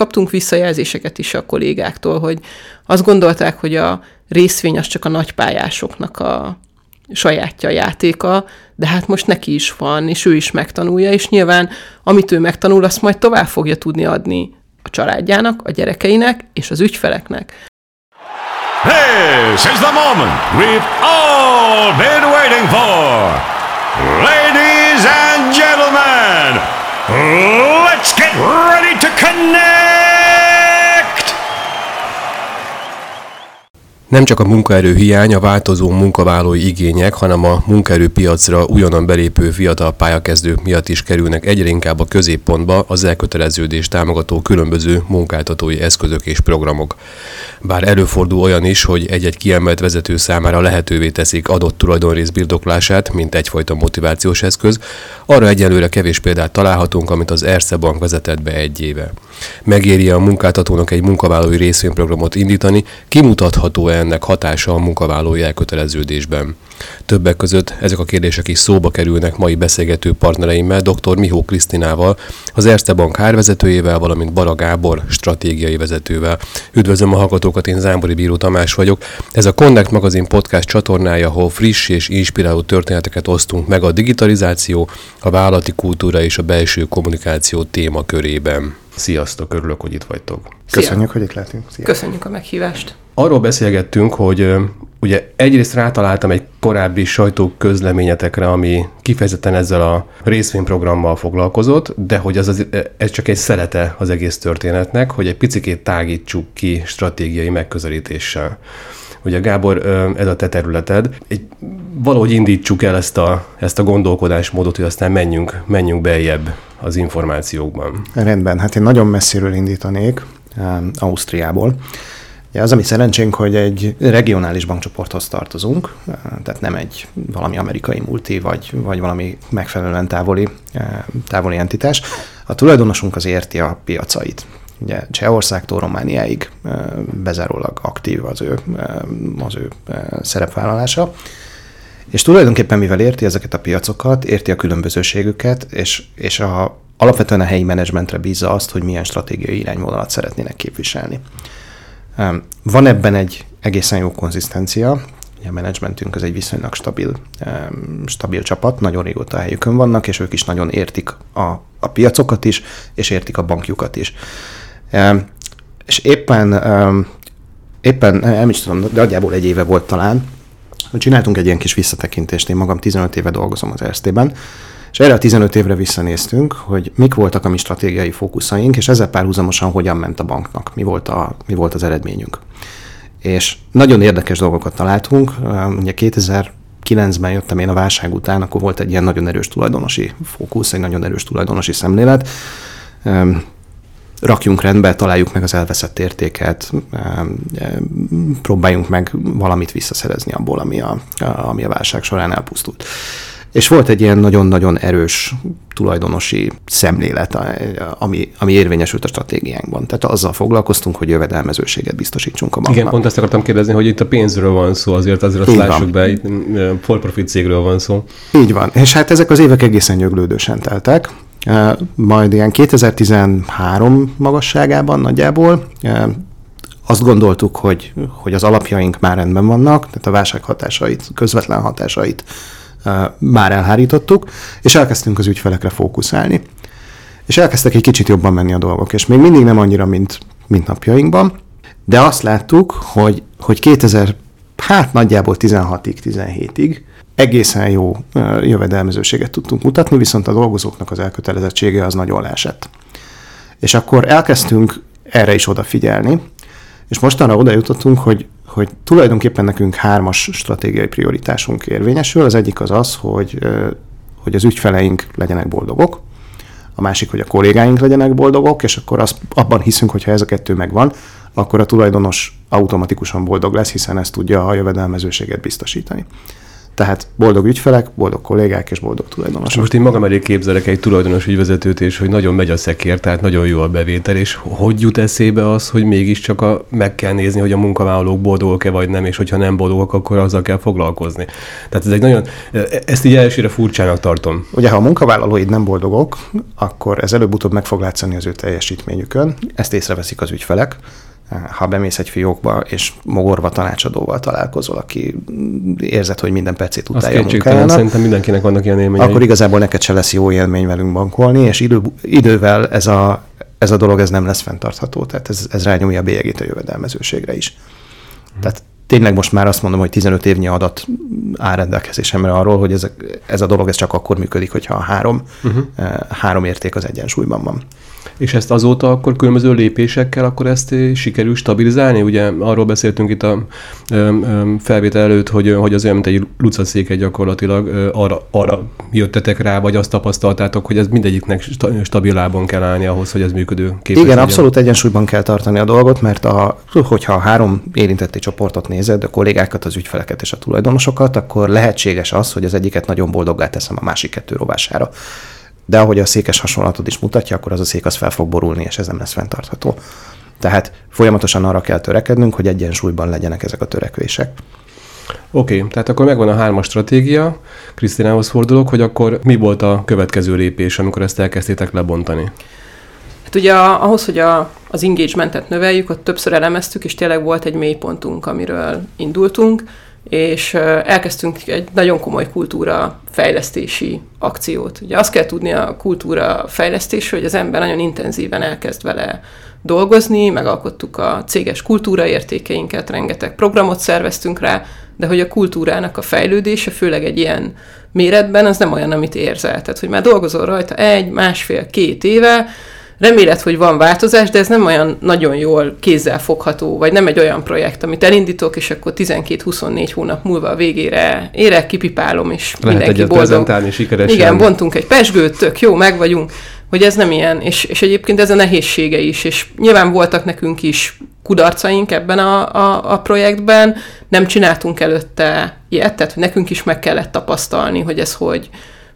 kaptunk visszajelzéseket is a kollégáktól, hogy azt gondolták, hogy a részvény az csak a nagypályásoknak a sajátja a játéka, de hát most neki is van, és ő is megtanulja, és nyilván amit ő megtanul, azt majd tovább fogja tudni adni a családjának, a gyerekeinek és az ügyfeleknek. This is the moment we've all been waiting for. Ladies and gentlemen, let's get ready to connect! Nem csak a munkaerő hiány, a változó munkavállalói igények, hanem a munkaerőpiacra újonnan belépő fiatal pályakezdők miatt is kerülnek egyre inkább a középpontba az elköteleződést támogató különböző munkáltatói eszközök és programok. Bár előfordul olyan is, hogy egy-egy kiemelt vezető számára lehetővé teszik adott tulajdonrész birtoklását, mint egyfajta motivációs eszköz, arra egyelőre kevés példát találhatunk, amit az Erste Bank vezetett be egy éve. Megéri a munkáltatónak egy munkavállalói részvényprogramot indítani, kimutatható-e ennek hatása a munkavállalói elköteleződésben? Többek között ezek a kérdések is szóba kerülnek mai beszélgető partnereimmel, dr. Mihók Krisztinával, az Erste Bank hárvezetőjével, valamint Bara Gábor stratégiai vezetővel. Üdvözlöm a hallgatókat, én Zámbori Bíró Tamás vagyok. Ez a Connect Magazin podcast csatornája, ahol friss és inspiráló történeteket osztunk meg a digitalizáció, a vállalati kultúra és a belső kommunikáció témakörében. Sziasztok, örülök, hogy itt vagytok. Szia. Köszönjük, hogy itt lehetünk. Szia. Köszönjük a meghívást. Arról beszélgettünk, hogy ugye egyrészt rátaláltam egy korábbi sajtóközleményetekre, ami kifejezetten ezzel a részvényprogrammal foglalkozott, de hogy ez csak egy szelete az egész történetnek, hogy egy picikét tágítsuk ki stratégiai megközelítéssel. Ugye Gábor, ez a te területed, valahogy indítsuk el ezt a gondolkodásmódot, hogy aztán menjünk beljebb az információkban. Rendben, hát én nagyon messziről indítanék, Ausztriából. Ja, az a mi szerencsénk, hogy egy regionális bankcsoporthoz tartozunk, tehát nem egy valami amerikai multi, vagy valami megfelelően távoli entitás. A tulajdonosunk az érti a piacait. Ugye Csehországtól Romániáig bezárólag aktív az ő szerepvállalása. És tulajdonképpen mivel érti ezeket a piacokat, érti a különbözőségüket, és alapvetően a helyi menedzsmentre bízza azt, hogy milyen stratégiai irányvonalat szeretnének képviselni. Van ebben egy egészen jó konzisztencia, a menedzsmentünk az egy viszonylag stabil csapat, nagyon régóta a helyükön vannak, és ők is nagyon értik a piacokat is, és értik a bankjukat is. És éppen nem is tudom, de nagyjából egy éve volt talán, hogy csináltunk egy ilyen kis visszatekintést, én magam 15 éve dolgozom az Erstében, és erre a 15 évre visszanéztünk, hogy mik voltak a mi stratégiai fókuszaink, és ezzel párhuzamosan hogyan ment a banknak, mi volt az eredményünk. És nagyon érdekes dolgokat találtunk. Ugye 2009-ben jöttem én a válság után, akkor volt egy ilyen nagyon erős tulajdonosi fókusz, egy nagyon erős tulajdonosi szemlélet. Rakjunk rendbe, találjuk meg az elveszett értéket, próbáljunk meg valamit visszaszerezni abból, ami a válság során elpusztult. És volt egy ilyen nagyon-nagyon erős tulajdonosi szemlélet, ami érvényesült a stratégiánkban. Tehát azzal foglalkoztunk, hogy jövedelmezőséget biztosítsunk a banknak. Igen, pont ezt akartam kérdezni, hogy itt a pénzről van szó, azért azt lássuk be, itt for-profit cégről van szó. Így van, és hát ezek az évek egészen nyöglődősen teltek. Majd ilyen 2013 magasságában nagyjából azt gondoltuk, hogy az alapjaink már rendben vannak, tehát a válság hatásait, közvetlen hatásait már elhárítottuk, és elkezdtünk az ügyfelekre fókuszálni. És elkezdtek egy kicsit jobban menni a dolgok, és még mindig nem annyira, mint napjainkban, de azt láttuk, hogy 2000, hát nagyjából 16-ig, 17-ig egészen jó jövedelmezőséget tudtunk mutatni, viszont a dolgozóknak az elkötelezettsége az nagyon leesett. És akkor elkezdtünk erre is odafigyelni, és mostanra oda jutottunk, hogy tulajdonképpen nekünk 3 stratégiai prioritásunk érvényesül. Az egyik az az, hogy az ügyfeleink legyenek boldogok, a másik, hogy a kollégáink legyenek boldogok, és akkor abban hiszünk, hogy ha ez a 2 megvan, akkor a tulajdonos automatikusan boldog lesz, hiszen ez tudja a jövedelmezőséget biztosítani. Tehát boldog ügyfelek, boldog kollégák és boldog tulajdonosok. Most én magam elé képzelek egy tulajdonos ügyvezetőt, és hogy nagyon megy a szekér, tehát nagyon jó a bevétel, és hogy jut eszébe az, hogy mégiscsak meg kell nézni, hogy a munkavállalók boldogok-e vagy nem, és hogyha nem boldogok, akkor azzal kell foglalkozni. Tehát ez egy nagyon, ezt így elsőre furcsának tartom. Ugye, ha a munkavállalóid nem boldogok, akkor ez előbb-utóbb meg fog látszani az ő teljesítményükön, ezt észreveszik az ügyfelek. Ha bemész egy fiókba, és mogorva tanácsadóval találkozol, aki érzed, hogy minden percét utálja a munkájának. Szerintem mindenkinek vannak ilyen élményei. Akkor igazából neked se lesz jó élmény velünk bankolni, és idővel ez a dolog ez nem lesz fenntartható. Tehát ez rányomja a bélyegét a jövedelmezőségre is. Tehát tényleg most már azt mondom, hogy 15 évnyi adat áll rendelkezésemre arról, hogy ez a dolog ez csak akkor működik, hogyha a három érték az egyensúlyban van. És ezt azóta akkor különböző lépésekkel akkor ezt sikerül stabilizálni? Ugye arról beszéltünk itt a felvétel előtt, hogy az olyan, mint egy lucaszékely gyakorlatilag arra jöttetek rá, vagy azt tapasztaltátok, hogy ez mindegyiknek stabil lábon kell állni ahhoz, hogy ez működő képes. Igen, abszolút egyensúlyban kell tartani a dolgot, mert hogyha a három érintetti csoportot nézed, a kollégákat, az ügyfeleket és a tulajdonosokat, akkor lehetséges az, hogy az egyiket nagyon boldoggá teszem a másik kettő rovására. De ahogy a székes hasonlatod is mutatja, akkor az a szék az fel fog borulni, és ez nem lesz fenntartható. Tehát folyamatosan arra kell törekednünk, hogy egyensúlyban legyenek ezek a törekvések. Oké, tehát akkor megvan a 3-as stratégia. Krisztinához fordulok, hogy akkor mi volt a következő lépés, amikor ezt elkezdtétek lebontani? Hát ugye ahhoz, hogy az engagementet növeljük, ott többször elemeztük, és tényleg volt egy mélypontunk, amiről indultunk, és elkezdtünk egy nagyon komoly kultúrafejlesztési akciót. Ugye azt kell tudni a kultúrafejlesztésről, hogy az ember nagyon intenzíven elkezd vele dolgozni, megalkottuk a céges kultúraértékeinket, rengeteg programot szerveztünk rá, de hogy a kultúrának a fejlődése, főleg egy ilyen méretben, az nem olyan, amit érzel. Tehát, hogy már dolgozol rajta 1, 1,5, 2 éve, reméled, hogy van változás, de ez nem olyan nagyon jól kézzel fogható, vagy nem egy olyan projekt, amit elindítok, és akkor 12-24 hónap múlva a végére érek, kipipálom, és lehet mindenki boldog. Sikeresen. Igen, bontunk egy pezsgőt, tök jó, meg vagyunk, hogy ez nem ilyen. És egyébként ez a nehézsége is, és nyilván voltak nekünk is kudarcaink ebben a projektben, nem csináltunk előtte ilyet, tehát nekünk is meg kellett tapasztalni, hogy ez hogy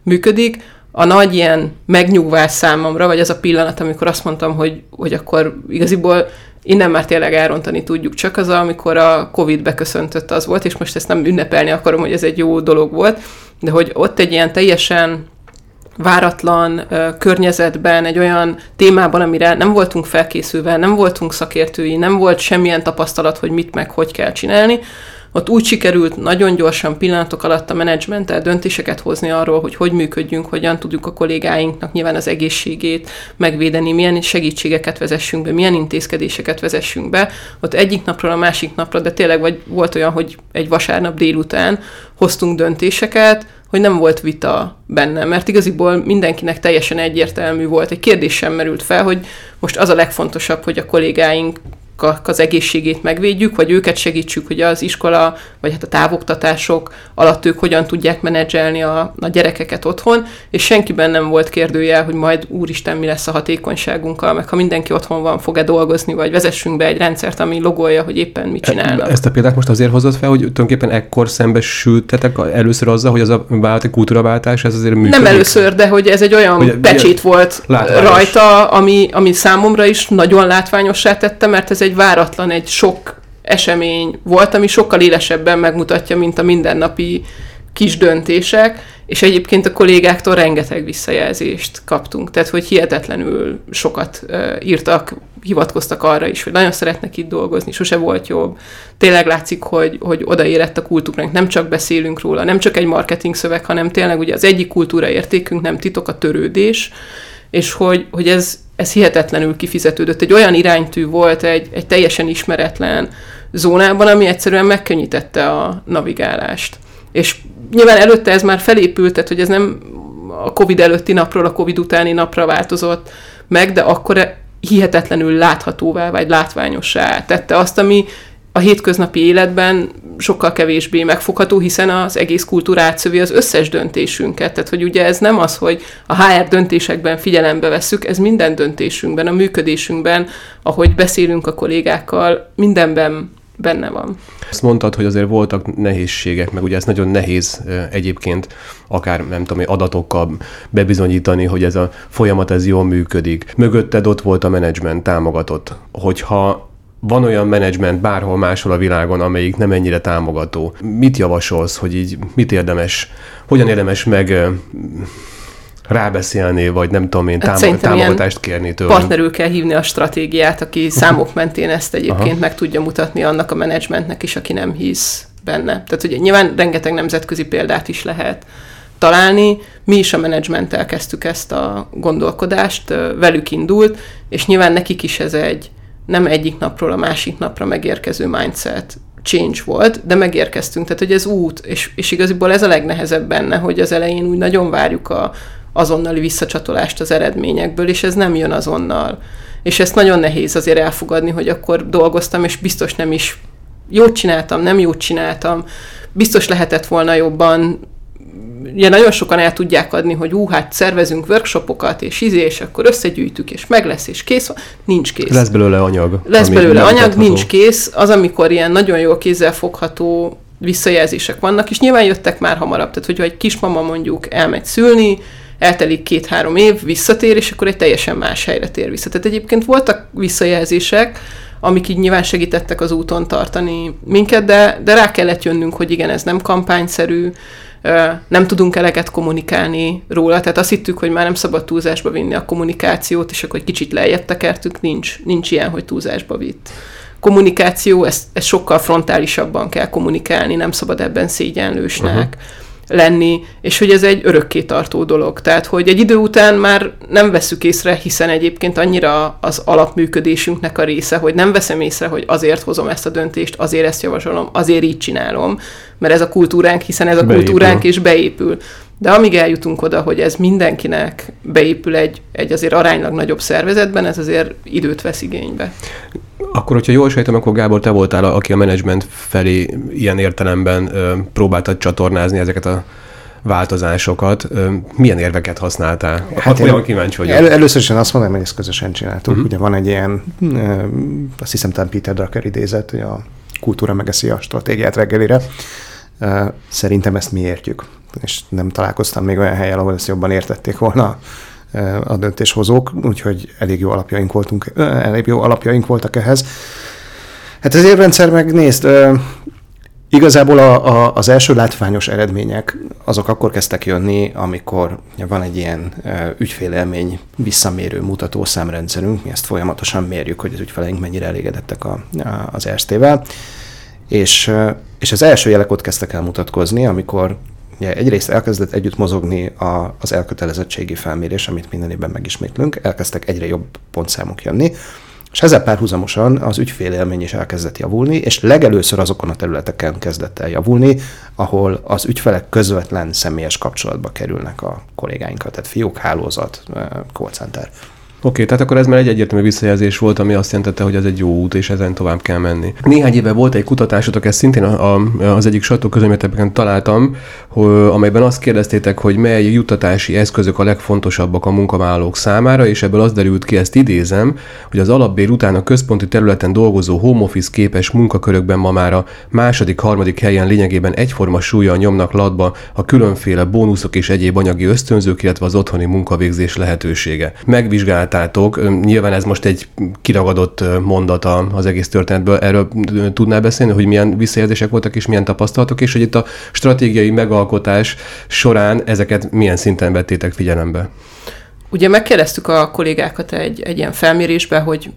működik. A nagy ilyen megnyugvás számomra, vagy az a pillanat, amikor azt mondtam, hogy akkor igaziból innen már tényleg elrontani tudjuk, csak az, amikor a Covid beköszöntött az volt, és most ezt nem ünnepelni akarom, hogy ez egy jó dolog volt, de hogy ott egy ilyen teljesen váratlan környezetben, egy olyan témában, amire nem voltunk felkészülve, nem voltunk szakértői, nem volt semmilyen tapasztalat, hogy mit meg hogy kell csinálni, ott úgy sikerült nagyon gyorsan pillanatok alatt a menedzsmenttel döntéseket hozni arról, hogy hogy működjünk, hogyan tudjuk a kollégáinknak nyilván az egészségét megvédeni, milyen segítségeket vezessünk be, milyen intézkedéseket vezessünk be. Ott egyik napról a másik napra, de tényleg volt olyan, hogy egy vasárnap délután hoztunk döntéseket, hogy nem volt vita benne, mert igaziból mindenkinek teljesen egyértelmű volt. Egy kérdés sem merült fel, hogy most az a legfontosabb, hogy a kollégáink az egészségét megvédjük, vagy őket segítsük, hogy az iskola, vagy hát a távoktatások alatt ők hogyan tudják menedzselni a gyerekeket otthon, és senkiben nem volt kérdőjel, hogy majd úristen, mi lesz a hatékonyságunkkal, meg ha mindenki otthon van, fog-e dolgozni, vagy vezessünk be egy rendszert, ami logolja, hogy éppen mit csinálnak. Ezt a példát most azért hozott fel, hogy tulajdonképpen ekkor szembesültetek először azzal, hogy az a kultúraváltás, ez azért működik. Nem először, de hogy ez egy olyan hogy pecsét volt látványos rajta, ami számomra is nagyon látványossá tette, mert ez egy váratlan, egy sok esemény volt, ami sokkal élesebben megmutatja, mint a mindennapi kis döntések, és egyébként a kollégáktól rengeteg visszajelzést kaptunk. Tehát, hogy hihetetlenül sokat írtak, hivatkoztak arra is, hogy nagyon szeretnek itt dolgozni, sose volt jobb. Tényleg látszik, hogy odaérett a kultúránk, nem csak beszélünk róla, nem csak egy marketing szöveg, hanem tényleg ugye az egyik kultúra értékünk, nem titok a törődés, és hogy ez hihetetlenül kifizetődött. Egy olyan iránytű volt egy teljesen ismeretlen zónában, ami egyszerűen megkönnyítette a navigálást. És nyilván előtte ez már felépült, tehát hogy ez nem a Covid előtti napról a Covid utáni napra változott meg, de akkor hihetetlenül láthatóvá vagy látványossá tette azt, ami a hétköznapi életben sokkal kevésbé megfogható, hiszen az egész kultúra átszövi az összes döntésünket. Tehát, hogy ugye ez nem az, hogy a HR döntésekben figyelembe vesszük, ez minden döntésünkben, a működésünkben, ahogy beszélünk a kollégákkal, mindenben benne van. Azt mondtad, hogy azért voltak nehézségek, meg ugye ez nagyon nehéz egyébként akár, nem tudom, adatokkal bebizonyítani, hogy ez a folyamat ez jól működik. Mögötted ott volt a menedzsment, támogatott. Hogyha van olyan menedzsment bárhol máshol a világon, amelyik nem ennyire támogató, mit javasolsz, hogy így mit érdemes, hogyan érdemes meg rábeszélni, vagy nem tudom én, támogatást kérni tőle. Partnerül kell hívni a stratégiát, aki számok mentén ezt egyébként meg tudja mutatni annak a menedzsmentnek is, aki nem hisz benne. Tehát ugye nyilván rengeteg nemzetközi példát is lehet találni. Mi is a menedzsmenttel kezdtük ezt a gondolkodást, velük indult, és nyilván nekik is ez egy nem egyik napról a másik napra megérkező mindset change volt, de megérkeztünk. Tehát, hogy ez út, és igaziból ez a legnehezebb benne, hogy az elején úgy nagyon várjuk azonnali visszacsatolást az eredményekből, és ez nem jön azonnal. És ezt nagyon nehéz azért elfogadni, hogy akkor dolgoztam, és biztos nem is jót csináltam, nem jót csináltam, biztos lehetett volna jobban. Ugye nagyon sokan el tudják adni, hogy hát szervezünk workshopokat, és akkor összegyűjtük, és meg lesz, és kész van. Nincs kész. Lesz belőle anyag. Lesz belőle anyag, nincs kész. Az, amikor ilyen nagyon jól kézzel fogható visszajelzések vannak, és nyilván jöttek már hamarabb. Tehát, hogyha egy kismama mondjuk elmegy szülni, eltelik 2-3 év, visszatér, és akkor egy teljesen más helyre tér vissza. Tehát egyébként voltak visszajelzések, amik így nyilván segítettek az úton tartani minket, de rá kellett jönnünk, hogy igen, ez nem kampányszerű, nem tudunk eleget kommunikálni róla, tehát azt hittük, hogy már nem szabad túlzásba vinni a kommunikációt, és akkor egy kicsit lejjebb tekertünk, nincs ilyen, hogy túlzásba vitt. Kommunikáció, ezt sokkal frontálisabban kell kommunikálni, nem szabad ebben szégyenlősnek lenni, és hogy ez egy örökké tartó dolog. Tehát, hogy egy idő után már nem vesszük észre, hiszen egyébként annyira az alapműködésünknek a része, hogy nem veszem észre, hogy azért hozom ezt a döntést, azért ezt javasolom, azért így csinálom, mert ez a kultúránk, hiszen ez a kultúránk is beépül. De amíg eljutunk oda, hogy ez mindenkinek beépül egy azért aránylag nagyobb szervezetben, ez azért időt vesz igénybe. Akkor, hogyha jól sejtem, akkor Gábor, te voltál, aki a menedzsment felé ilyen értelemben próbáltad csatornázni ezeket a változásokat. Milyen érveket használtál? Hát olyan kíváncsi vagyok. Először is azt mondanám, hogy ezt közösen csináltuk. Ugye van egy ilyen, azt hiszem, talán Peter Drucker idézet, hogy a kultúra megeszi a stratégiát reggelire. Szerintem ezt mi értjük. És nem találkoztam még olyan helyen, ahol ezt jobban értették volna a döntéshozók, úgyhogy elég jó alapjaink voltak ehhez. Hát az érrendszer megnézd, igazából az első látványos eredmények azok akkor kezdtek jönni, amikor van egy ilyen ügyfélélmény visszamérő mutatószámrendszerünk, mi ezt folyamatosan mérjük, hogy az ügyfeleink mennyire elégedettek az Erstével, és az első jelek ott kezdtek el mutatkozni, amikor egyrészt elkezdett együtt mozogni az elkötelezettségi felmérés, amit minden évben megismétlünk, elkezdtek egyre jobb pontszámok jönni, és ezzel párhuzamosan az ügyfélélmény is elkezdett javulni, és legelőször azokon a területeken kezdett el javulni, ahol az ügyfelek közvetlen személyes kapcsolatba kerülnek a kollégáinkkal, tehát fiók, hálózat, call center. Oké, tehát akkor ez már egy egyértelmű visszajelzés volt, ami azt jelentette, hogy ez egy jó út, és ezen tovább kell menni. Néhány éve volt egy kutatásotok, ezt szintén az egyik sajtóközleményetekben találtam, amelyben azt kérdeztétek, hogy mely juttatási eszközök a legfontosabbak a munkavállalók számára, és ebből az derült ki, ezt idézem, hogy az alapbér után a központi területen dolgozó home office képes munkakörökben ma már a 2.-3. helyen lényegében egyforma súllyal nyomnak latba a különféle bónuszok és egyéb anyagi ösztönzők, illetve az otthoni munkavégzés lehetősége. Megvizsgált. Nyilván ez most egy kiragadott mondat az egész történetből. Erről tudnál beszélni, hogy milyen visszajelzések voltak és milyen tapasztalatok, és hogy itt a stratégiai megalkotás során ezeket milyen szinten vettétek figyelembe? Ugye megkérdeztük a kollégákat egy ilyen felmérésben, hogy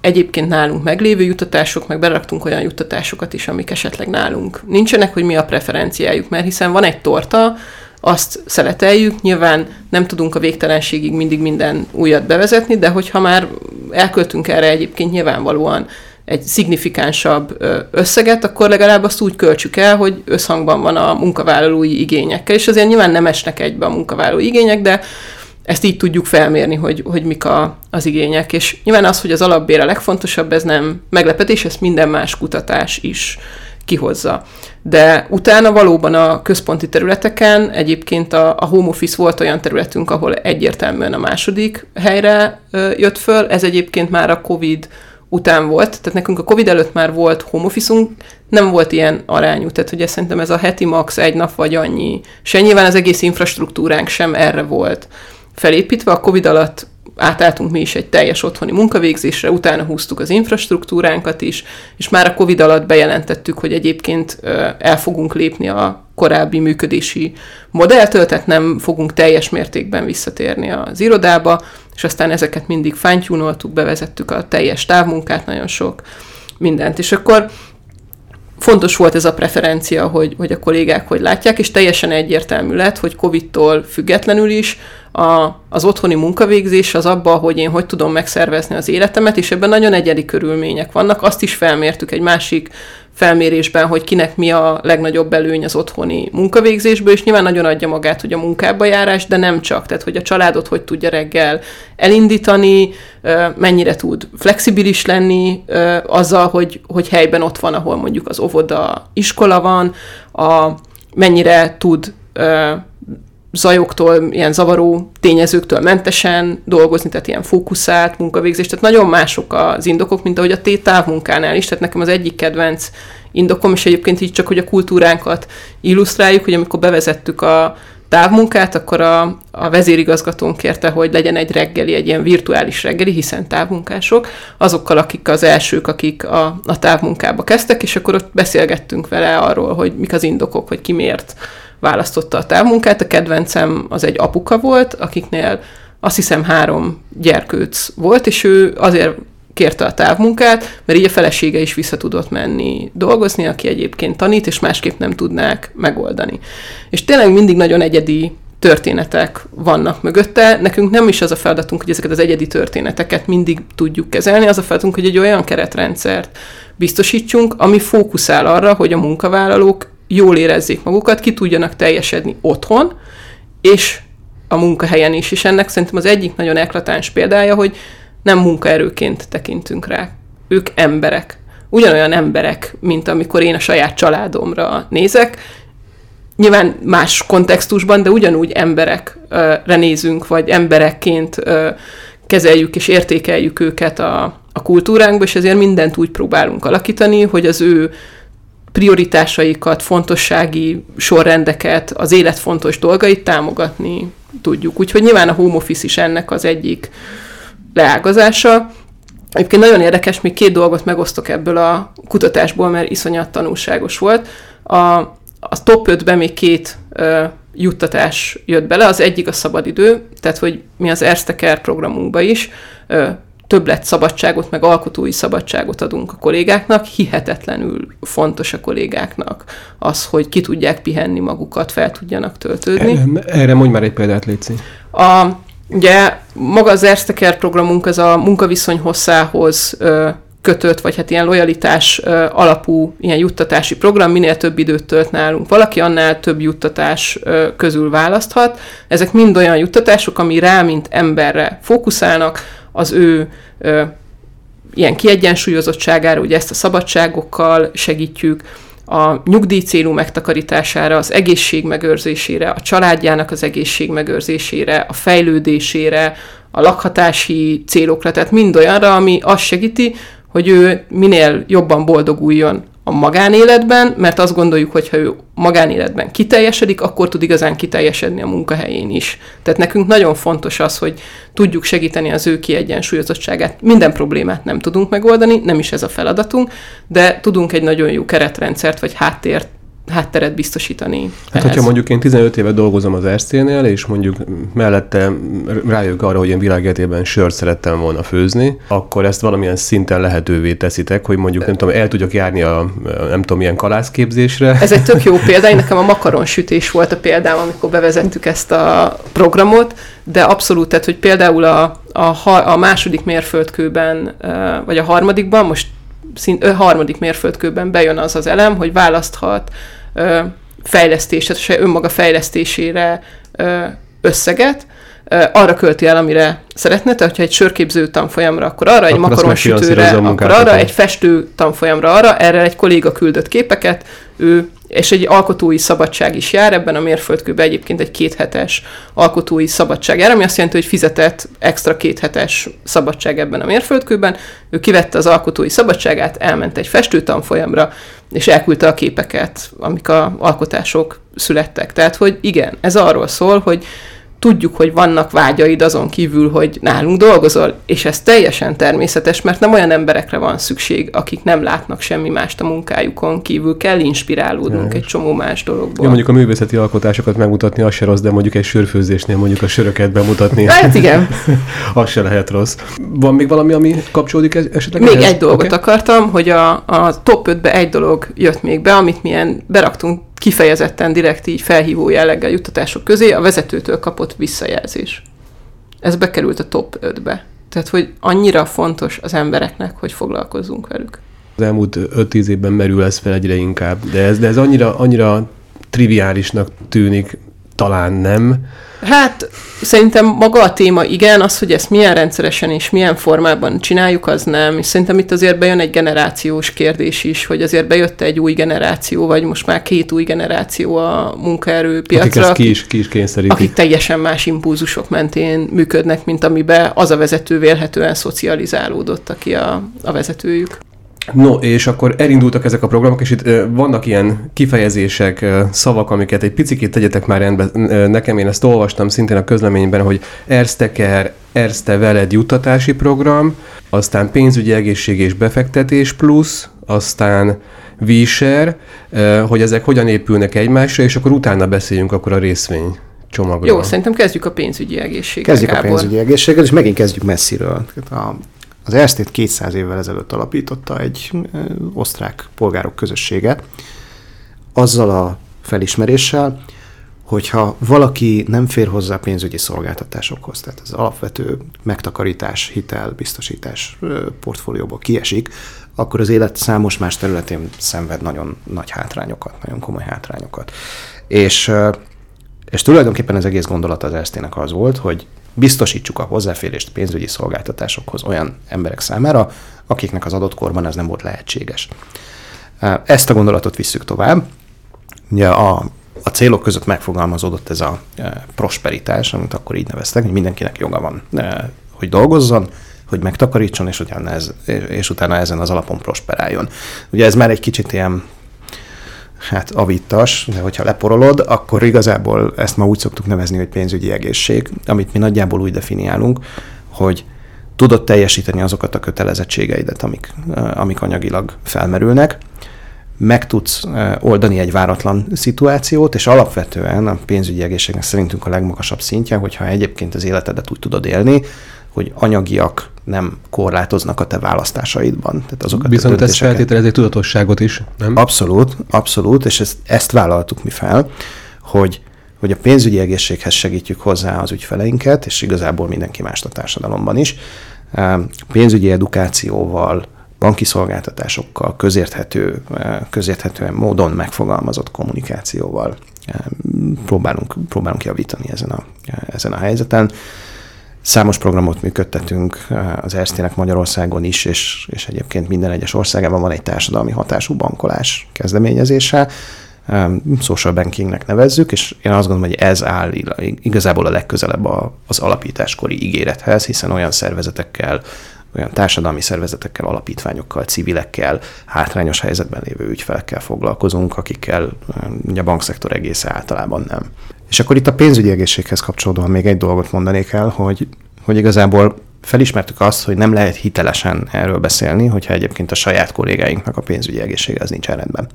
egyébként nálunk meglévő juttatások, meg beraktunk olyan juttatásokat is, amik esetleg nálunk nincsenek, hogy mi a preferenciájuk, mert hiszen van egy torta, azt szeleteljük, nyilván nem tudunk a végtelenségig mindig minden újat bevezetni, de hogyha már elköltünk erre egyébként nyilvánvalóan egy szignifikánsabb összeget, akkor legalább azt úgy költsük el, hogy összhangban van a munkavállalói igényekkel, és azért nyilván nem esnek egybe a munkavállalói igények, de ezt így tudjuk felmérni, hogy mik az igények. És nyilván az, hogy az alapbér a legfontosabb, ez nem meglepetés, ez minden más kutatás is kihozza. De utána valóban a központi területeken, egyébként a home office volt olyan területünk, ahol egyértelműen a 2. helyre jött föl, ez egyébként már a COVID után volt, tehát nekünk a Covid előtt már volt home office-unk, nem volt ilyen arányú, tehát ugye szerintem ez a heti max egy nap vagy annyi, se nyilván az egész infrastruktúránk sem erre volt felépítve, a Covid alatt átálltunk mi is egy teljes otthoni munkavégzésre, utána húztuk az infrastruktúránkat is, és már a Covid alatt bejelentettük, hogy egyébként el fogunk lépni a korábbi működési modelltől, tehát nem fogunk teljes mértékben visszatérni az irodába, és aztán ezeket mindig fine-tunoltuk, bevezettük a teljes távmunkát, nagyon sok mindent. És akkor fontos volt ez a preferencia, hogy a kollégák hogy látják, és teljesen egyértelmű lett, hogy Covid-tól függetlenül is az otthoni munkavégzés az abban, hogy én hogy tudom megszervezni az életemet, és ebben nagyon egyedi körülmények vannak. Azt is felmértük egy másik felmérésben, hogy kinek mi a legnagyobb előny az otthoni munkavégzésből, és nyilván nagyon adja magát, hogy a munkába járás, de nem csak. Tehát, hogy a családot hogy tudja reggel elindítani, mennyire tud flexibilis lenni azzal, hogy helyben ott van, ahol mondjuk az óvoda, iskola van, mennyire tud zajoktól, ilyen zavaró tényezőktől mentesen dolgozni, tehát ilyen fókuszált munkavégzés, tehát nagyon mások az indokok, mint ahogy a távmunkánál is, tehát nekem az egyik kedvenc indokom, és egyébként így csak, hogy a kultúránkat illusztráljuk, hogy amikor bevezettük a távmunkát, akkor a vezérigazgatón kérte, hogy legyen egy reggeli, egy ilyen virtuális reggeli, hiszen távmunkások, azokkal, akik az elsők, akik a távmunkába kezdtek, és akkor ott beszélgettünk vele arról, hogy mik az indokok, hogy ki miért választotta a távmunkát. A kedvencem az egy apuka volt, akiknél azt hiszem 3 gyerkőc volt, és ő azért kérte a távmunkát, mert így a felesége is vissza tudott menni dolgozni, aki egyébként tanít, és másképp nem tudnák megoldani. És tényleg mindig nagyon egyedi történetek vannak mögötte. Nekünk nem is az a feladatunk, hogy ezeket az egyedi történeteket mindig tudjuk kezelni, az a feladatunk, hogy egy olyan keretrendszert biztosítsunk, ami fókuszál arra, hogy a munkavállalók jól érezzék magukat, ki tudjanak teljesedni otthon, és a munkahelyen is. És ennek szerintem az egyik nagyon eklatáns példája, hogy nem munkaerőként tekintünk rá. Ők emberek. Ugyanolyan emberek, mint amikor én a saját családomra nézek. Nyilván más kontextusban, de ugyanúgy emberekre nézünk, vagy emberekként kezeljük és értékeljük őket a kultúránkba, és ezért mindent úgy próbálunk alakítani, hogy az ő prioritásaikat, fontossági sorrendeket, az élet fontos dolgait támogatni tudjuk. Úgyhogy nyilván a home office is ennek az egyik leágazása. Egyébként nagyon érdekes, még 2 dolgot megosztok ebből a kutatásból, mert iszonyat tanulságos volt. A top 5-ben még 2 juttatás jött bele, az egyik a szabadidő, tehát hogy mi az Ersteker programunkba is többlet szabadságot, meg alkotói szabadságot adunk a kollégáknak, hihetetlenül fontos a kollégáknak az, hogy ki tudják pihenni magukat, fel tudjanak töltődni. Erre mondj már egy példát, Léci. Ugye maga az Ersteker programunk, az a munkaviszony hosszához kötött, vagy hát ilyen lojalitás alapú ilyen juttatási program, minél több időt tölt nálunk valaki, annál több juttatás közül választhat. Ezek mind olyan juttatások, ami rá, mint emberre fókuszálnak, az ő ilyen kiegyensúlyozottságára, ugye ezt a szabadságokkal segítjük, a nyugdíj célú megtakarítására, az egészség megőrzésére, a családjának az egészség megőrzésére, a fejlődésére, a lakhatási célokra, tehát mind olyanra, ami azt segíti, hogy ő minél jobban boldoguljon a magánéletben, mert azt gondoljuk, hogy ha ő magánéletben kiteljesedik, akkor tud igazán kiteljesedni a munkahelyén is. Tehát nekünk nagyon fontos az, hogy tudjuk segíteni az ő kiegyensúlyozottságát. Minden problémát nem tudunk megoldani, nem is ez a feladatunk, de tudunk egy nagyon jó keretrendszert vagy hátteret biztosítani. Hát, hogyha mondjuk én 15 éve dolgozom az Erszténél, és mondjuk mellette rájövök arra, hogy én világéletében sört szerettem volna főzni, akkor ezt valamilyen szinten lehetővé teszitek, hogy mondjuk nem tudom, el tudjak járni a nem tudom, ilyen kalászképzésre. Ez egy tök jó példa, nekem a makaronsütés volt a példám, amikor bevezettük ezt a programot, de abszolút, tehát, hogy például a második mérföldkőben, vagy a harmadikban, most harmadik mérföldkőben bejön az az elem, hogy választhat fejlesztést, tehát önmaga fejlesztésére összeget, arra költi el, amire szeretne, tehát ha egy sörképző tanfolyamra, akkor arra, egy makaronsütőre, akkor arra, egy festő tanfolyamra, arra, erre egy kolléga küldött képeket, ő És egy alkotói szabadság is jár, ebben a mérföldkőben egyébként egy 2 hetes alkotói szabadság jár, ami azt jelenti, hogy fizetett extra 2 hetes szabadság ebben a mérföldkőben. Ő kivette az alkotói szabadságát, elment egy festőtanfolyamra, és elküldte a képeket, amik az alkotások születtek. Tehát, hogy igen, ez arról szól, hogy tudjuk, hogy vannak vágyaid azon kívül, hogy nálunk dolgozol, és ez teljesen természetes, mert nem olyan emberekre van szükség, akik nem látnak semmi mást a munkájukon kívül, kell inspirálódnunk egy csomó más dologból. Ja, mondjuk a művészeti alkotásokat megmutatni az se rossz, de mondjuk egy sörfőzésnél mondjuk a söröket bemutatni. Hát igen. Az se lehet rossz. Van még valami, ami kapcsolódik esetleg? Még egy dolgot akartam, hogy a top 5-be egy dolog jött még be, amit milyen beraktunk kifejezetten direkt így felhívó jelleggel juttatások közé, a vezetőtől kapott visszajelzés. Ez bekerült a top 5-be. Tehát, hogy annyira fontos az embereknek, hogy foglalkozzunk velük. Az elmúlt 5-10 évben merül ez fel egyre inkább, de ez annyira triviálisnak tűnik, talán nem. Hát szerintem maga a téma igen, az, hogy ezt milyen rendszeresen és milyen formában csináljuk, az nem. És szerintem itt azért bejön egy generációs kérdés is, hogy azért bejött egy új generáció, vagy most már 2 új generáció a munkaerőpiacra, akik ki is kényszerítik. Akik teljesen más impulzusok mentén működnek, mint amiben az a vezető vélhetően szocializálódott, aki a vezetőjük. No, és akkor elindultak ezek a programok, és itt vannak ilyen kifejezések, szavak, amiket egy picikét tegyetek már rendbe nekem, én ezt olvastam szintén a közleményben, hogy Ersteker, Erste veled juttatási program, aztán pénzügyi egészség és befektetés plusz, aztán WeShare, hogy ezek hogyan épülnek egymásra, és akkor utána beszéljünk akkor a részvény csomagra. Jó, szerintem kezdjük a pénzügyi egészséggel. Kezdjük a pénzügyi egészséggel, és megint kezdjük messziről. Az Erstét 200 évvel ezelőtt alapította egy osztrák polgárok közössége, azzal a felismeréssel, hogyha valaki nem fér hozzá pénzügyi szolgáltatásokhoz, tehát az alapvető megtakarítás, hitel, biztosítás portfólióból kiesik, akkor az élet számos más területén szenved nagyon nagy hátrányokat, nagyon komoly hátrányokat. És tulajdonképpen az egész gondolata az Erstének az volt, hogy biztosítsuk a hozzáférést pénzügyi szolgáltatásokhoz olyan emberek számára, akiknek az adott korban ez nem volt lehetséges. Ezt a gondolatot visszük tovább. Ugye a célok között megfogalmazódott ez a prosperitás, amit akkor így neveztek, hogy mindenkinek joga van, hogy dolgozzon, hogy megtakarítson, és utána ezen az alapon prosperáljon. Ugye ez már egy kicsit ilyen avittas, de hogyha leporolod, akkor igazából ezt ma úgy szoktuk nevezni, hogy pénzügyi egészség, amit mi nagyjából úgy definiálunk, hogy tudod teljesíteni azokat a kötelezettségeidet, amik anyagilag felmerülnek, meg tudsz oldani egy váratlan szituációt, és alapvetően a pénzügyi egészségnek szerintünk a legmagasabb szintje, hogyha egyébként az életedet úgy tudod élni, hogy anyagiak nem korlátoznak a te választásaidban. Tehát azokat viszont a döntéseket... ez feltételez egy tudatosságot is, nem? Abszolút, abszolút, és ezt vállaltuk mi fel, hogy a pénzügyi egészséghez segítjük hozzá az ügyfeleinket, és igazából mindenki más a társadalomban is. Pénzügyi edukációval, banki szolgáltatásokkal, közérthető módon megfogalmazott kommunikációval próbálunk javítani ezen a helyzeten. Számos programot működtetünk az Ersztének Magyarországon is, és egyébként minden egyes országában van egy társadalmi hatású bankolás kezdeményezése, social bankingnek nevezzük, és én azt gondolom, hogy ez áll igazából a legközelebb az alapításkori ígérethez, hiszen olyan szervezetekkel, olyan társadalmi szervezetekkel, alapítványokkal, civilekkel, hátrányos helyzetben lévő ügyfelekkel foglalkozunk, akikkel ugye a bankszektor egész általában nem. És akkor itt a pénzügyi egészséghez kapcsolódóan még egy dolgot mondanék el, hogy igazából felismertük azt, hogy nem lehet hitelesen erről beszélni, hogyha egyébként a saját kollégáinknak a pénzügyi egészsége az nincs rendben.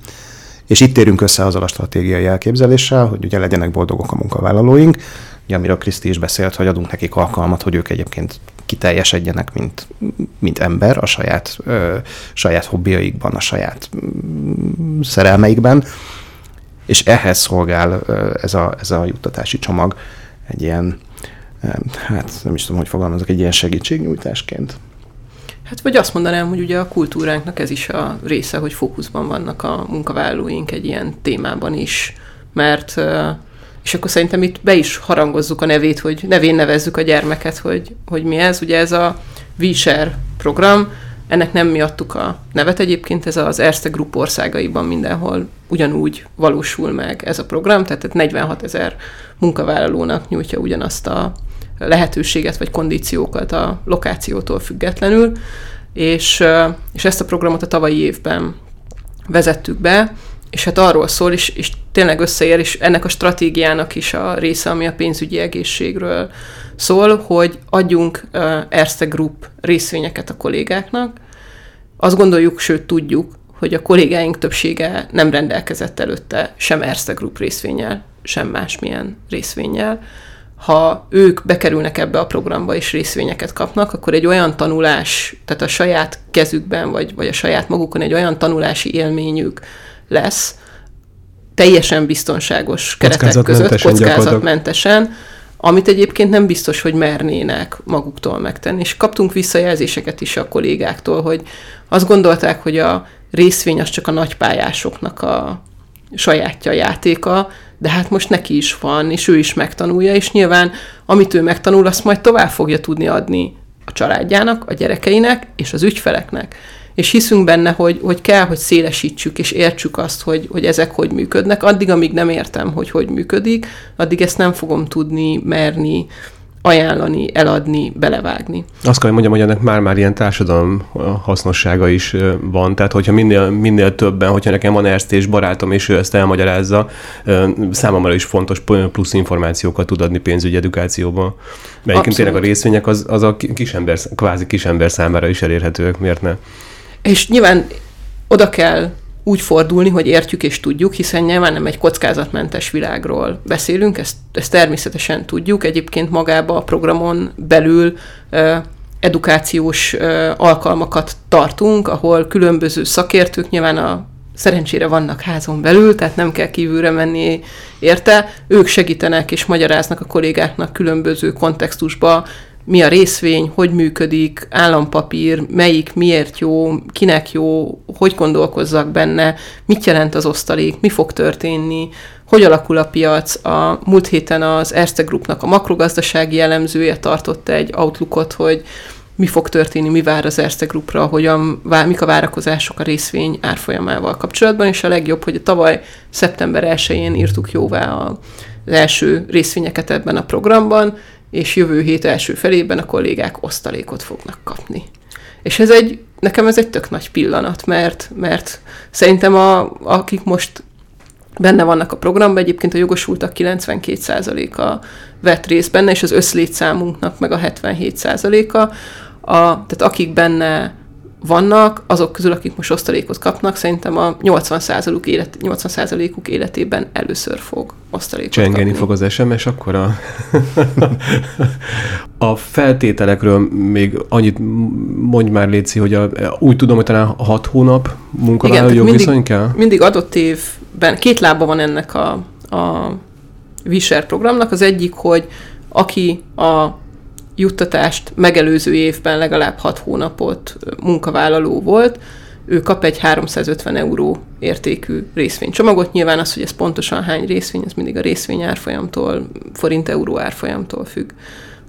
És itt térünk össze azzal a stratégiai elképzeléssel, hogy ugye legyenek boldogok a munkavállalóink, ugye, amiről Kriszti is beszélt, hogy adunk nekik alkalmat, hogy ők egyébként kiteljesedjenek, mint ember a saját hobbiaikban, a saját szerelmeikben, és ehhez szolgál ez a juttatási csomag egy ilyen, nem is tudom, hogy fogalmazok, egy ilyen segítségnyújtásként. Hát vagy azt mondanám, hogy ugye a kultúránknak ez is a része, hogy fókuszban vannak a munkavállalóink egy ilyen témában is, mert... És akkor szerintem itt be is harangozzuk a nevét, hogy nevén nevezzük a gyermeket, hogy mi ez. Ugye ez a WeShare program, Ennek nem miattuk a nevet egyébként, ez az Erste Group országaiban mindenhol ugyanúgy valósul meg ez a program, tehát 46 000 munkavállalónak nyújtja ugyanazt a lehetőséget vagy kondíciókat a lokációtól függetlenül, és ezt a programot a tavalyi évben vezettük be, és hát arról szól, és tényleg összeér, és ennek a stratégiának is a része, ami a pénzügyi egészségről szól, hogy adjunk Erste Group részvényeket a kollégáknak. Azt gondoljuk, sőt tudjuk, hogy a kollégáink többsége nem rendelkezett előtte sem Erste Group részvénnyel, sem másmilyen részvénnyel. Ha ők bekerülnek ebbe a programba és részvényeket kapnak, akkor egy olyan tanulás, tehát a saját kezükben, vagy a saját magukon egy olyan tanulási élményük lesz, teljesen biztonságos keretek között, kockázatmentesen, amit egyébként nem biztos, hogy mernének maguktól megtenni. És kaptunk visszajelzéseket is a kollégáktól, hogy azt gondolták, hogy a részvény az csak a nagypályásoknak a sajátja, játéka, de hát most neki is van, és ő is megtanulja, és nyilván amit ő megtanul, azt majd tovább fogja tudni adni a családjának, a gyerekeinek és az ügyfeleknek. És hiszünk benne, hogy kell, hogy szélesítsük, és értsük azt, hogy ezek hogy működnek. Addig, amíg nem értem, hogy működik, addig ezt nem fogom tudni, merni, ajánlani, eladni, belevágni. Azt kell mondjam, hogy ennek már ilyen társadalom hasznossága is van, tehát hogyha minél többen, hogyha nekem van erztés barátom, és ő ezt elmagyarázza, számomra is fontos plusz információkat tud adni pénzügyi edukációban. Egyébként tényleg a részvények az a kisember, kvázi kisember számára is elérhetőek, miért ne? És nyilván oda kell úgy fordulni, hogy értjük és tudjuk, hiszen nyilván nem egy kockázatmentes világról beszélünk, ezt természetesen tudjuk. Egyébként magába a programon belül edukációs alkalmakat tartunk, ahol különböző szakértők, nyilván szerencsére vannak házon belül, tehát nem kell kívülre menni érte. Ők segítenek és magyaráznak a kollégáknak különböző kontextusba, mi a részvény, hogy működik, állampapír, melyik, miért jó, kinek jó, hogy gondolkozzak benne, mit jelent az osztalék, mi fog történni, hogy alakul a piac. A múlt héten az Erste Groupnak a makrogazdasági elemzője tartott egy outlookot, hogy mi fog történni, mi vár az Erste Groupra, mik a várakozások a részvény árfolyamával kapcsolatban, és a legjobb, hogy tavaly szeptember 1-én írtuk jóvá az első részvényeket ebben a programban, és jövő hét első felében a kollégák osztalékot fognak kapni. És nekem ez egy tök nagy pillanat, mert szerintem akik most benne vannak a programban, egyébként a jogosultak 92%-a vett részt benne, és az összlétszámunknak meg a 77%-a, tehát akik benne vannak, azok közül, akik most osztalékot kapnak, szerintem a 80%-uk életében először fog osztalékot kapni. Csengeni fog az SMS, akkor a feltételekről még annyit mondj már, Léci, hogy úgy tudom, hogy talán 6 hónap munkavállaló jogviszony kell? Mindig adott évben, két lába van ennek a WeShare programnak. Az egyik, hogy aki a juttatást megelőző évben legalább 6 hónapot munkavállaló volt, ő kap egy 350 € értékű részvénycsomagot. Nyilván az, hogy ez pontosan hány részvény, ez mindig a részvény árfolyamtól, forint-euró árfolyamtól függ.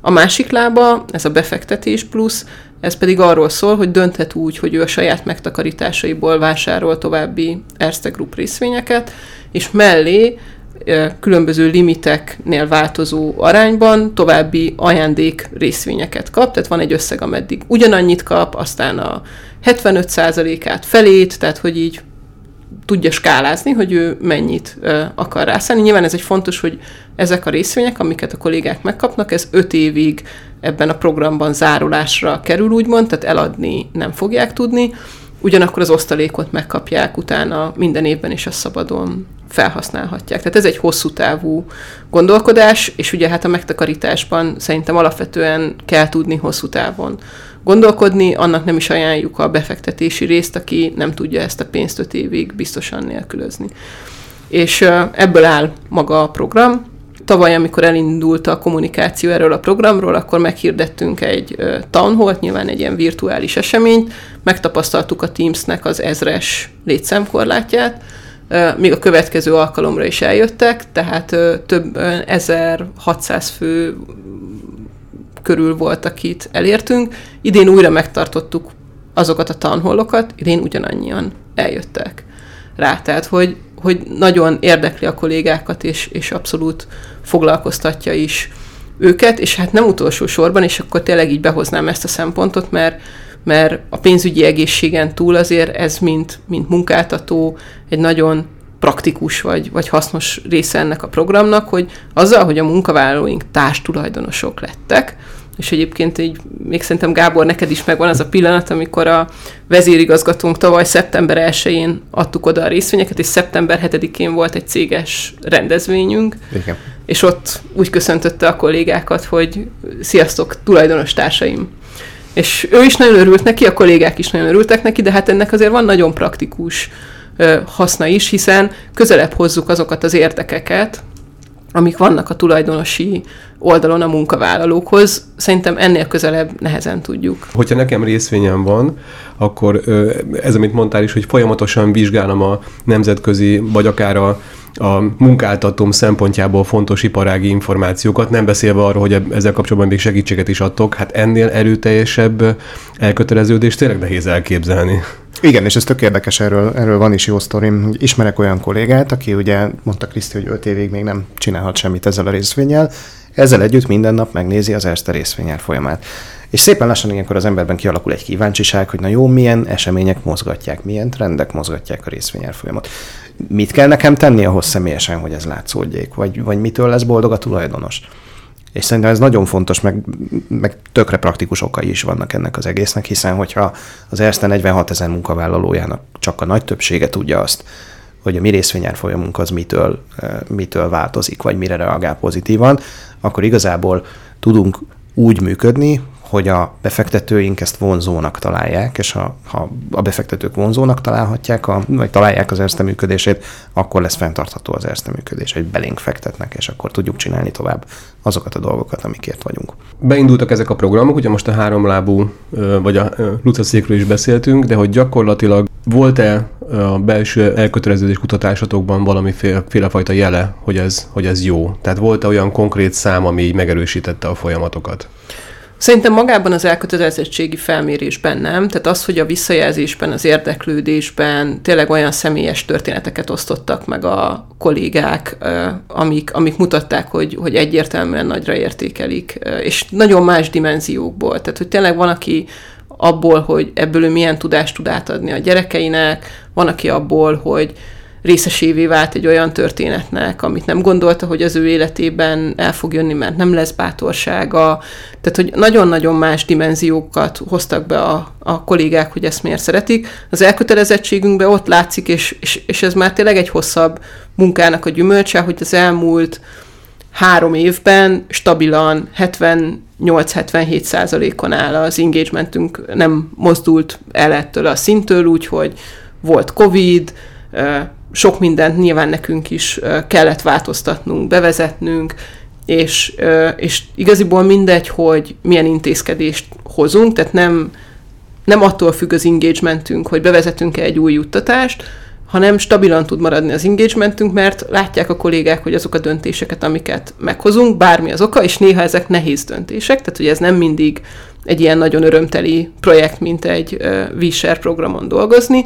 A másik lába, ez a befektetés plusz, ez pedig arról szól, hogy dönthet úgy, hogy ő a saját megtakarításaiból vásárol további Erste Group részvényeket, és mellé különböző limiteknél változó arányban további ajándék részvényeket kap, tehát van egy összeg, ameddig ugyanannyit kap, aztán a 75%-át, felét, tehát hogy így tudja skálázni, hogy ő mennyit akar rászállni. Nyilván ez egy fontos, hogy ezek a részvények, amiket a kollégák megkapnak, ez 5 évig ebben a programban zárulásra kerül, úgymond, tehát eladni nem fogják tudni, ugyanakkor az osztalékot megkapják utána minden évben, és azt szabadon felhasználhatják. Tehát ez egy hosszú távú gondolkodás, és ugye hát a megtakarításban szerintem alapvetően kell tudni hosszú távon gondolkodni, annak nem is ajánljuk a befektetési részt, aki nem tudja ezt a pénzt 5 évig biztosan nélkülözni. És ebből áll maga a program. Tavaly, amikor elindult a kommunikáció erről a programról, akkor meghirdettünk egy town hallt, nyilván egy ilyen virtuális eseményt, megtapasztaltuk a Teamsnek az 1000-es létszámkorlátját, még a következő alkalomra is eljöttek, tehát több 1600 fő körül volt, akit elértünk. Idén újra megtartottuk azokat a tanhollokat, idén ugyanannyian eljöttek rá. Tehát, hogy nagyon érdekli a kollégákat, és abszolút foglalkoztatja is őket, és hát nem utolsó sorban, és akkor tényleg így behoznám ezt a szempontot, mert a pénzügyi egészségen túl azért ez, mint munkáltató, egy nagyon praktikus vagy hasznos része ennek a programnak, hogy azzal, hogy a munkavállalóink társtulajdonosok lettek, és egyébként így még szerintem, Gábor, neked is megvan az a pillanat, amikor a vezérigazgatónk tavaly szeptember 1-én adtuk oda a részvényeket, és szeptember 7-én volt egy céges rendezvényünk. Igen. És ott úgy köszöntötte a kollégákat, hogy sziasztok, tulajdonostársaim. És ő is nagyon örült neki, a kollégák is nagyon örültek neki, de hát ennek azért van nagyon praktikus haszna is, hiszen közelebb hozzuk azokat az érdekeket, amik vannak a tulajdonosi oldalon a munkavállalókhoz. Szerintem ennél közelebb nehezen tudjuk. Hogyha nekem részvényem van, akkor ez, amit mondtál is, hogy folyamatosan vizsgálom a nemzetközi, vagy akár a munkáltatóm szempontjából fontos iparági információkat, nem beszélve arról, hogy ezzel kapcsolatban még segítséget is adtok, hát ennél erőteljesebb elköteleződést tényleg nehéz elképzelni. Igen, és ez tök érdekes, erről van is jó sztorim. Ismerek olyan kollégát, aki ugye, mondta Kriszti, hogy 5 évig még nem csinálhat semmit ezzel a részvényel, ezzel együtt minden nap megnézi az Erste részvényár folyamát. És szépen lassan ilyenkor az emberben kialakul egy kíváncsiság, hogy na jó, milyen események mozgatják, milyen trendek mozgatják a részvényár folyamat. Mit kell nekem tenni ahhoz személyesen, hogy ez látszódjék? Vagy mitől lesz boldog a tulajdonos? És szerintem ez nagyon fontos, meg tökre praktikus okai is vannak ennek az egésznek, hiszen hogyha az Erste 46 000 munkavállalójának csak a nagy többsége tudja azt, hogy a mi részvényárfolyamunk az mitől változik, vagy mire reagál pozitívan, akkor igazából tudunk úgy működni, hogy a befektetőink ezt vonzónak találják, és ha a befektetők vonzónak találják az Erste működését, akkor lesz fenntartható az Erste működés, hogy belénk fektetnek, és akkor tudjuk csinálni tovább azokat a dolgokat, amikért vagyunk. Beindultak ezek a programok, ugye most a háromlábú, vagy a lucaszékről is beszéltünk, de hogy gyakorlatilag volt-e a belső elköteleződés kutatásatokban valamiféle fajta jele, hogy ez jó? Tehát volt-e olyan konkrét szám, ami így megerősítette a folyamatokat? Szerintem magában az elkötelezettségi felmérésben nem, tehát az, hogy a visszajelzésben, az érdeklődésben tényleg olyan személyes történeteket osztottak meg a kollégák, amik mutatták, hogy egyértelműen nagyra értékelik, és nagyon más dimenziókból. Tehát, hogy tényleg van, aki abból, hogy ebből milyen tudást tud átadni a gyerekeinek, van, aki abból, hogy részesévé vált egy olyan történetnek, amit nem gondolta, hogy az ő életében el fog jönni, mert nem lesz bátorsága. Tehát, hogy nagyon-nagyon más dimenziókat hoztak be a kollégák, hogy ezt miért szeretik. Az elkötelezettségünkben ott látszik, és ez már tényleg egy hosszabb munkának a gyümölcse, hogy az elmúlt 3 évben stabilan 78-77%-on áll az engagementünk, nem mozdult el ettől a szintől, úgyhogy volt COVID, sok mindent nyilván nekünk is kellett változtatnunk, bevezetnünk, és igaziból mindegy, hogy milyen intézkedést hozunk, tehát nem attól függ az engagementünk, hogy bevezetünk-e egy új juttatást, hanem stabilan tud maradni az engagementünk, mert látják a kollégák, hogy azok a döntéseket, amiket meghozunk, bármi az oka, és néha ezek nehéz döntések, tehát hogy ez nem mindig egy ilyen nagyon örömteli projekt, mint egy WeShare programon dolgozni.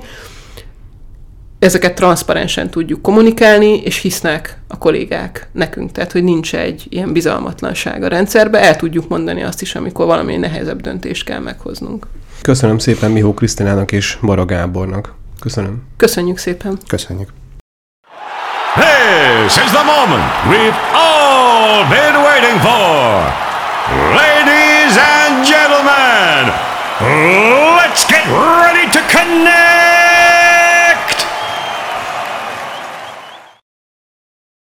Ezeket transzparensen tudjuk kommunikálni, és hisznek a kollégák nekünk. Tehát, hogy nincs egy ilyen bizalmatlanság a rendszerbe, el tudjuk mondani azt is, amikor valami nehezebb döntést kell meghoznunk. Köszönöm szépen Mihók Krisztinának és Bara Gábornak. Köszönöm. Köszönjük szépen. Köszönjük. This is the moment we've all been waiting for. Ladies and gentlemen.